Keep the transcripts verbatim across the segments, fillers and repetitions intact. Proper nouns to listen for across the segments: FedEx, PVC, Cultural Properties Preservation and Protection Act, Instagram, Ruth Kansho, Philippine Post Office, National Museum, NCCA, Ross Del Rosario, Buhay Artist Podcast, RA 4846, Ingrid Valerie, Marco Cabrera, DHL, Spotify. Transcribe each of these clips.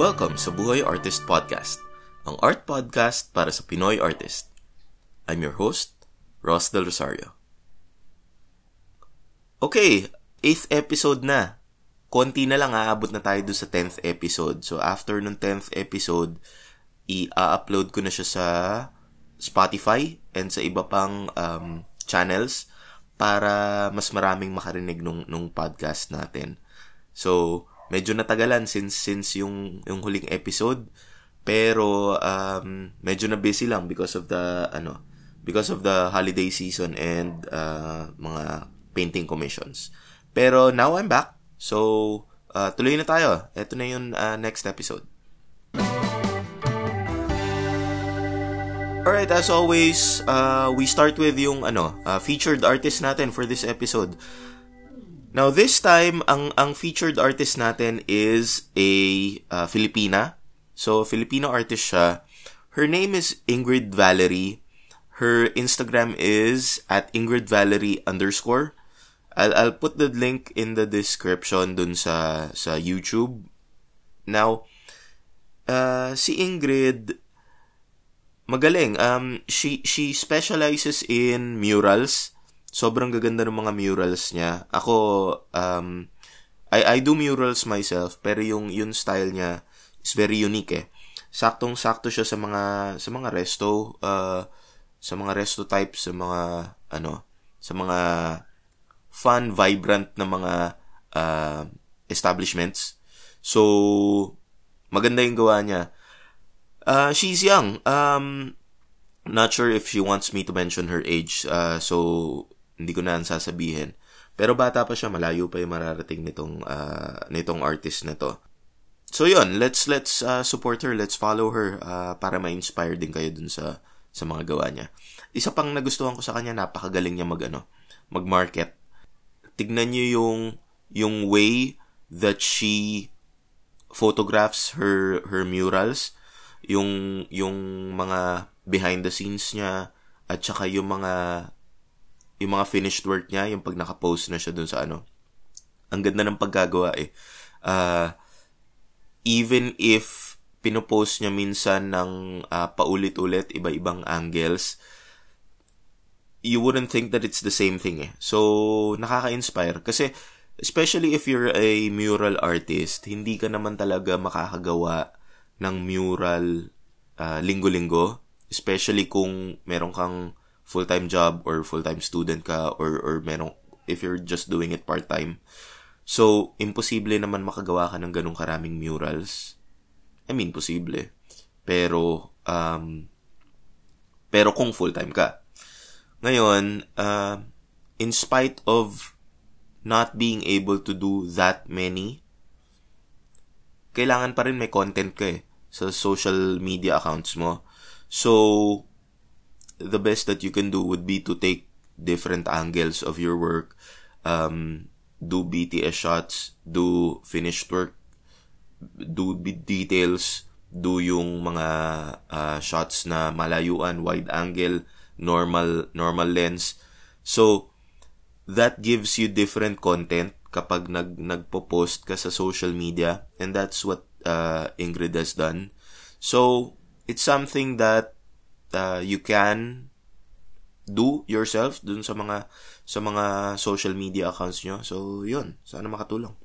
Welcome sa Buhay Artist Podcast, ang art podcast para sa Pinoy artist. I'm your host, Ross Del Rosario. Okay, eighth episode na. Konti na lang, aabot na tayo doon sa tenth episode. So after nung tenth episode, i-upload ko na siya sa Spotify and sa iba pang um, channels para mas maraming makarinig nung, nung podcast natin. So, medyo natagalan since since yung yung huling episode, pero um medyo na busy lang because of the ano because of the holiday season and uh, mga painting commissions. Pero now I'm back. So, uh, tuloy na tayo. Ito na yung uh, next episode. All right, as always, uh we start with yung ano, uh, featured artist natin for this episode. Now, this time, ang ang featured artist natin is a uh, Filipina. So, Filipino artist siya. Her name is Ingrid Valerie. Her Instagram is at Ingrid Valerie underscore. I'll, I'll put the link in the description dun sa, sa YouTube. Now, uh, si Ingrid, magaling. Um, she, she specializes in murals. Sobrang gaganda ng mga murals niya. Ako, um, I, I do murals myself, pero yung, yung style niya is very unique eh. Saktong-sakto siya sa mga, sa mga resto, uh, sa mga resto types, sa mga, ano, sa mga fun, vibrant na mga, uh, establishments. So, maganda yung gawa niya. Uh, she's young. Um, not sure if she wants me to mention her age, uh, so, hindi ko na ang sasabihin. Pero bata pa siya, malayo pa yung mararating nitong uh, nitong artist na to. So yun, let's let's uh, support her, let's follow her uh, para ma-inspire din kayo dun sa sa mga gawa niya. Isa pang nagustuhan ko sa kanya, napakagaling niya mag ano, mag-market. Tignan niyo yung yung way that she photographs her her murals, yung yung mga behind the scenes niya, at saka yung mga yung mga finished work niya, yung pag naka-post na siya dun sa ano. Ang ganda ng paggagawa eh. Uh, even if pinopost niya minsan ng uh, paulit-ulit, iba-ibang angles, you wouldn't think that it's the same thing eh. So, nakaka-inspire. Kasi, especially if you're a mural artist, hindi ka naman talaga makakagawa ng mural uh, linggo-linggo. Especially kung meron kang full-time job or full-time student ka, or or meron, if you're just doing it part-time. So, imposible naman makagawa ka ng ganung karaming murals. I mean, posible. Pero, um, pero kung full-time ka. Ngayon, uh, in spite of not being able to do that many, kailangan pa rin may content ka eh, sa social media accounts mo. So, the best that you can do would be to take different angles of your work, um, do B T S shots, do finished work, do details, do yung mga uh, shots na malayuan, wide angle, normal normal lens. So, that gives you different content kapag nag, nagpo-post ka sa social media, and that's what uh, Ingrid has done. So, it's something that uh, you can do yourself dun sa mga sa mga social media accounts nyo. So, yun. Sana makatulong.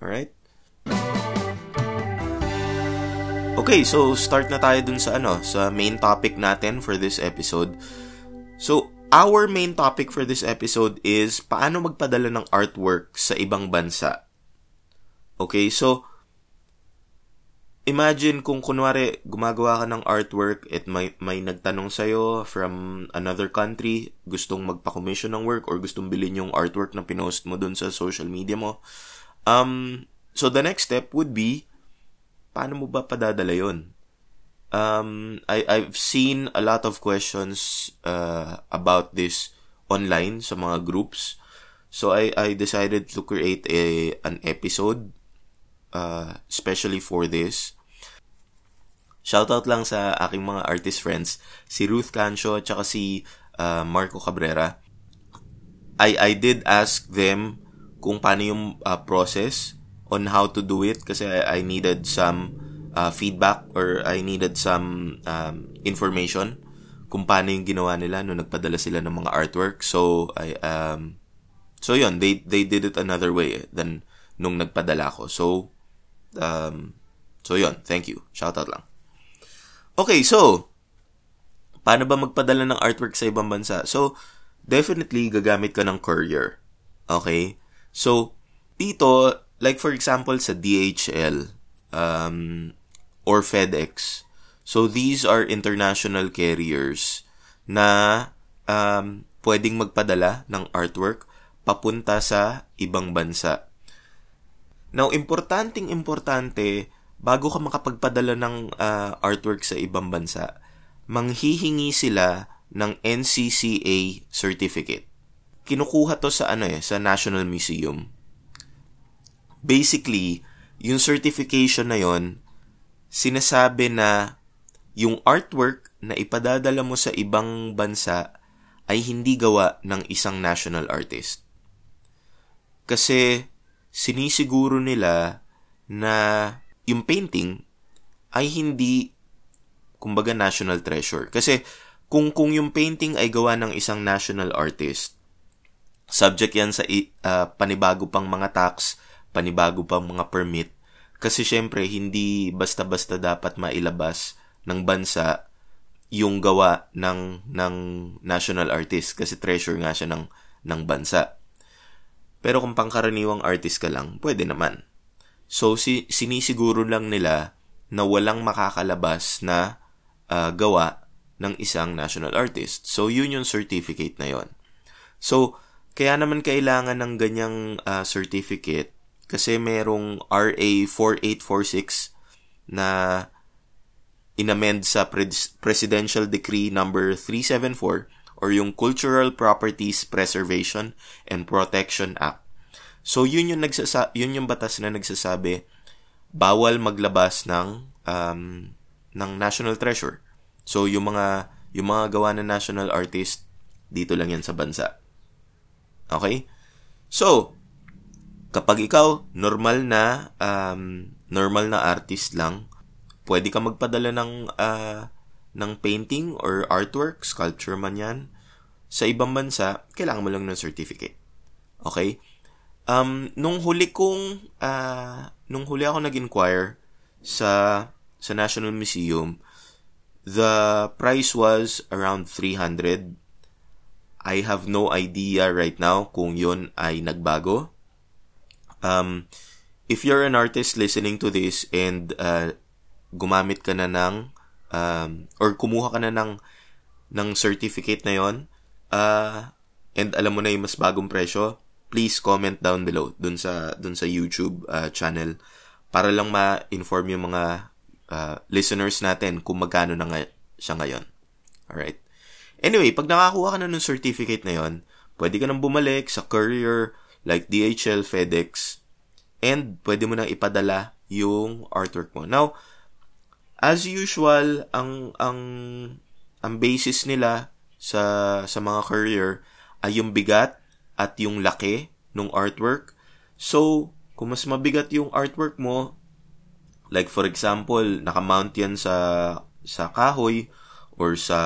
Alright? Okay, so start na tayo dun sa ano, sa main topic natin for this episode. So, our main topic for this episode is paano magpadala ng artwork sa ibang bansa. Okay, so imagine kung kunwari gumagawa ka ng artwork at may, may nagtanong sa'yo from another country, gustong magpa-commission ng work or gustong bilhin yung artwork na pinost mo dun sa social media mo. Um, so, the next step would be, paano mo ba padadala yun? Um, I, I've seen a lot of questions uh, about this online sa mga groups. So, I, I decided to create a, an episode Uh, especially for this. Shoutout lang sa aking mga artist friends, si Ruth Kansho at saka si uh, Marco Cabrera. I, I did ask them kung paano yung uh, process on how to do it, kasi I, I needed some uh, feedback or I needed some um, information kung paano yung ginawa nila nung nagpadala sila ng mga artwork. So I um so yun, they they did it another way than nung nagpadala ko. So um so yun, thank you. Shout out lang. Okay, so paano ba magpadala ng artwork sa ibang bansa? So definitely gagamit ka ng courier. Okay? So dito, like for example sa D H L um or FedEx. So these are international carriers na um pwedeng magpadala ng artwork papunta sa ibang bansa. Now, importanteng importante bago ka makapagpadala ng uh, artwork sa ibang bansa, manghihingi sila ng N C C A certificate. Kinukuha to sa ano eh, sa National Museum. Basically, yung certification na yon, sinasabi na yung artwork na ipadadala mo sa ibang bansa ay hindi gawa ng isang national artist. Kasi sinisiguro nila na yung painting ay hindi, kumbaga, national treasure. Kasi kung, kung yung painting ay gawa ng isang national artist, subject yan sa uh, panibago pang mga tax, panibago pang mga permit, kasi syempre hindi basta-basta dapat mailabas ng bansa yung gawa ng ng national artist kasi treasure nga siya ng ng bansa. Pero kung pangkaraniwang artist ka lang, pwede naman. So si, sinisiguro lang nila na walang makakalabas na uh, gawa ng isang national artist. So yun yung certificate na yon. So kaya naman kailangan ng ganyang uh, certificate. Kasi merong R A four eight four six na inamend sa Presidential Decree number three seventy-four or yung Cultural Properties Preservation and Protection Act. So yun yung nagsasa- yun yung batas na nagsasabi bawal maglabas ng um ng national treasure. So yung mga yung mga gawa ng national artist dito lang yan sa bansa. Okay? So kapag ikaw, normal na um, normal na artist lang, pwede ka magpadala ng, uh, ng painting or artwork, sculpture man yan, sa ibang bansa, kailangan mo lang ng certificate. Okay? Um, nung huli kong, uh, nung huli ako nag-inquire sa, sa National Museum, the price was around three hundred. I have no idea right now kung yun ay nagbago. Um, if you're an artist listening to this and uh, gumamit ka na ng um, or kumuha ka na ng, ng certificate na yon uh, and alam mo na yung mas bagong presyo, please comment down below dun sa, dun sa YouTube uh, channel para lang ma-inform yung mga uh, listeners natin kung magkano na nga- siya ngayon. Alright? Anyway, pag nakakuha ka na ng certificate na yon, pwede ka nang bumalik sa courier like D H L, FedEx, and pwede mo nang ipadala yung artwork mo. Now, as usual, ang ang ang basis nila sa sa mga courier ay yung bigat at yung laki ng artwork. So, kung mas mabigat yung artwork mo, like for example, naka-mount yan sa sa kahoy or sa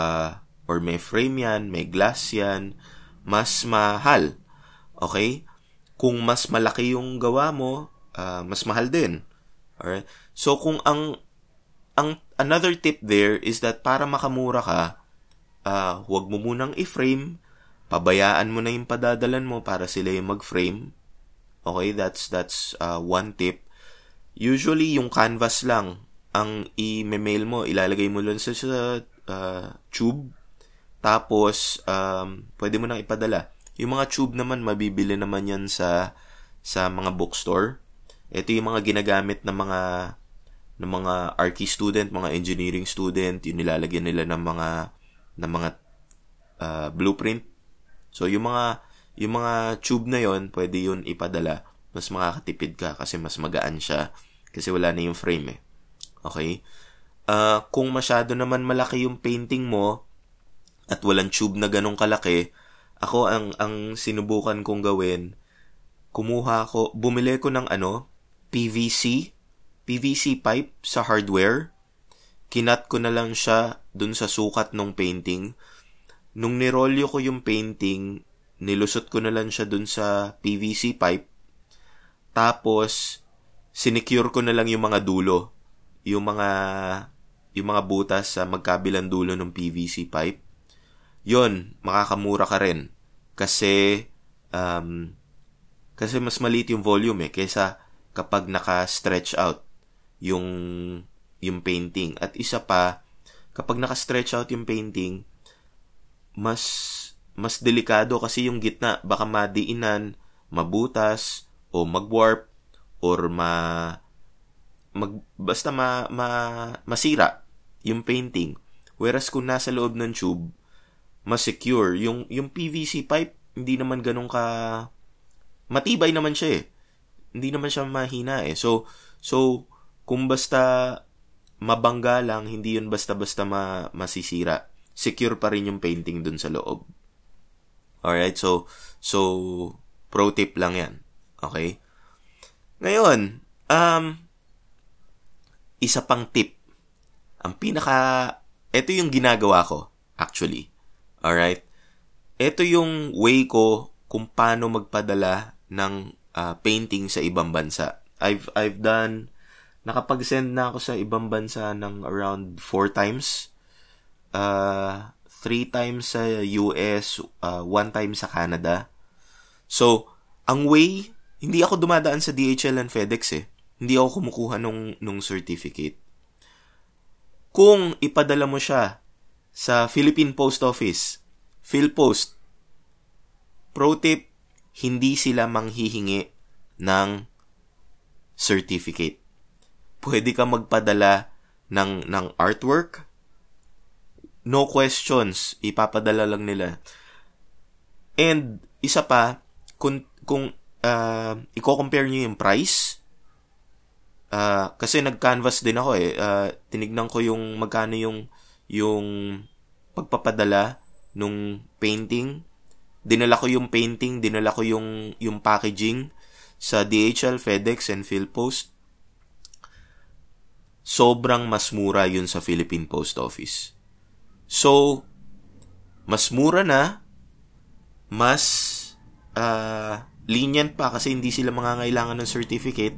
or may frame yan, may glass yan, mas mahal. Okay? Kung mas malaki yung gawa mo, uh, mas mahal din. Alright? So, kung ang, ang another tip there is that para makamura ka, uh, huwag mo munang i-frame, pabayaan mo na yung padadalan mo para sila yung mag-frame. Okay, that's, that's uh, one tip. Usually, yung canvas lang, ang i-mail mo, ilalagay mo lang sa uh, tube, tapos um, pwede mo nang ipadala. Yung mga tube naman, mabibili naman yan sa sa mga bookstore. Ito yung mga ginagamit ng mga ng mga archi student, mga engineering student, yung nilalagyan nila ng mga ng mga uh, blueprint. So yung mga yung mga tube na yon, pwede yun ipadala. Mas makakatipid ka kasi mas magaan siya kasi wala na yung frame eh. Okay? Uh, kung masyado naman malaki yung painting mo at walang tube na ganong kalaki, ako ang ang sinubukan kong gawin, kumuha ako, bumili ko ng ano, P V C, P V C pipe sa hardware. Kinat ko na lang siya dun sa sukat ng painting. Nung nirolyo ko yung painting, nilusot ko na lang siya dun sa P V C pipe. Tapos, sinecure ko na lang yung mga dulo. Yung mga, yung mga butas sa magkabilang dulo ng P V C pipe. Yun, makakamura ka rin. Kasi, um, kasi mas maliit yung volume eh, kesa kapag naka-stretch out yung yung painting. At isa pa, kapag naka-stretch out yung painting, mas mas delikado kasi yung gitna, baka madiinan, mabutas o magwarp or ma mag, basta ma, ma masira yung painting. Whereas kung nasa loob ng tube, mas secure yung yung P V C pipe, hindi naman ganun ka matibay naman siya eh. Hindi naman siya mahina eh. So so kung basta mabangga lang, hindi yun basta-basta ma- masisira. Secure pa rin yung painting dun sa loob. Alright, so, so, pro tip lang yan. Okay? Ngayon, um, isa pang tip. Ang pinaka, ito yung ginagawa ko, actually. Alright? Ito yung way ko kung paano magpadala ng uh, painting sa ibang bansa. I've, I've done... Nakapag-send na ako sa ibang bansa ng around four times. Uh, three times sa U S, uh, one time sa Canada. So, ang way, hindi ako dumadaan sa D H L and FedEx eh. Hindi ako kumukuha nung, nung certificate. Kung ipadala mo siya sa Philippine Post Office, PhilPost, pro tip, hindi sila manghihingi ng certificate. Pwede ka magpadala ng, ng artwork. No questions. Ipapadala lang nila. And, isa pa, kung, kung uh, i-compare nyo yung price, uh, kasi nag-canvas din ako eh. Uh, tinignan ko yung magkano yung, yung pagpapadala nung painting. Dinala ko yung painting, dinala ko yung, yung packaging sa D H L, FedEx, and PhilPost. Sobrang mas mura yun sa Philippine Post Office. So, mas mura na, mas uh, lenient pa kasi hindi sila mangangailangan ng certificate.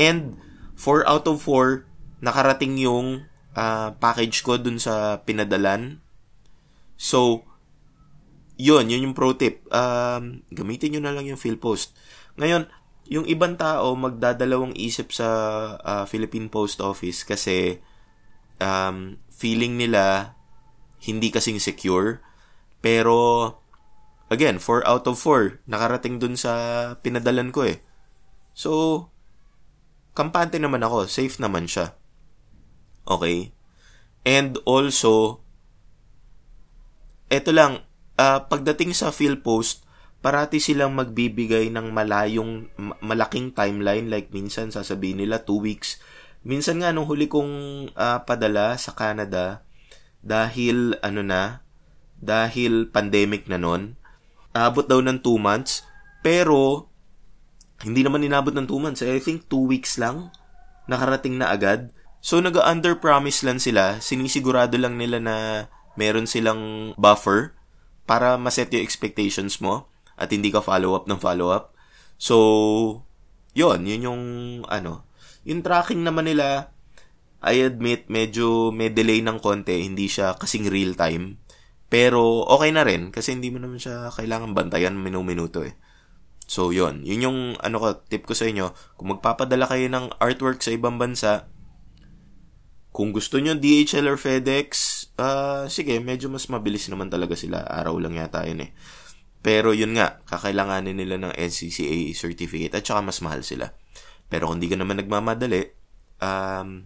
And, four out of four, nakarating yung uh, package ko dun sa pinadalan. So, yun, yun yung pro tip. Um, gamitin nyo na lang yung PhilPost. Ngayon, yung ibang tao magdadalawang isip sa uh, Philippine Post Office kasi um, feeling nila hindi kasing secure. Pero, again, four out of four, nakarating dun sa pinadalan ko eh. So, kampante naman ako. Safe naman siya. Okay? And also, eto lang, uh, pagdating sa PhilPost, parati silang magbibigay ng malayong, malaking timeline. Like, minsan sasabihin nila two weeks. Minsan nga, nung huli kong uh, padala sa Canada, dahil, ano na, dahil pandemic na nun, abot daw ng two months. Pero, hindi naman inabot ng two months. I think two weeks lang, nakarating na agad. So, nag-underpromise lang sila. Sinisigurado lang nila na meron silang buffer para maset yung expectations mo. At hindi ka follow-up ng follow-up. So, yun. Yun yung, ano. Yung tracking naman nila, I admit, medyo may delay ng konti. Hindi siya kasing real-time. Pero, okay na rin. Kasi hindi mo naman siya kailangan bantayan minu-minuto eh. So, yun. Yun yung, ano ko, tip ko sa inyo. Kung magpapadala kayo ng artwork sa ibang bansa, kung gusto nyo D H L or FedEx, uh, sige, medyo mas mabilis naman talaga sila. Araw lang yata yun eh. Pero yun nga, kakailanganin nila ng N C C A certificate at saka mas mahal sila. Pero kung di ka naman nagmamadali, um,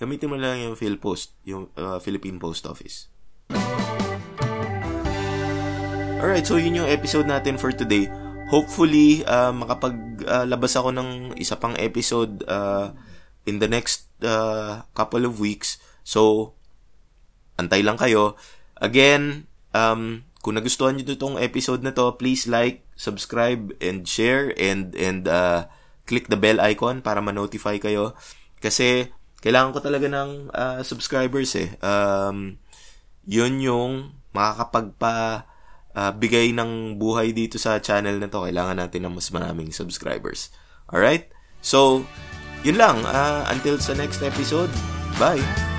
gamitin mo lang yung PhilPost, yung uh, Philippine Post Office. Alright, so yun yung episode natin for today. Hopefully, uh, makapaglabas uh, ako ng isa pang episode uh, in the next uh, couple of weeks. So, antay lang kayo. Again, um... kung nagustuhan niyo itong episode na to, please like, subscribe, and share, and and uh, click the bell icon para ma-notify kayo. Kasi kailangan ko talaga ng uh, subscribers eh. Um, yun yung makakapagpa uh, bigay ng buhay dito sa channel na to. Kailangan natin ng mas maraming subscribers. Alright? So, yun lang. Uh, until sa next episode. Bye!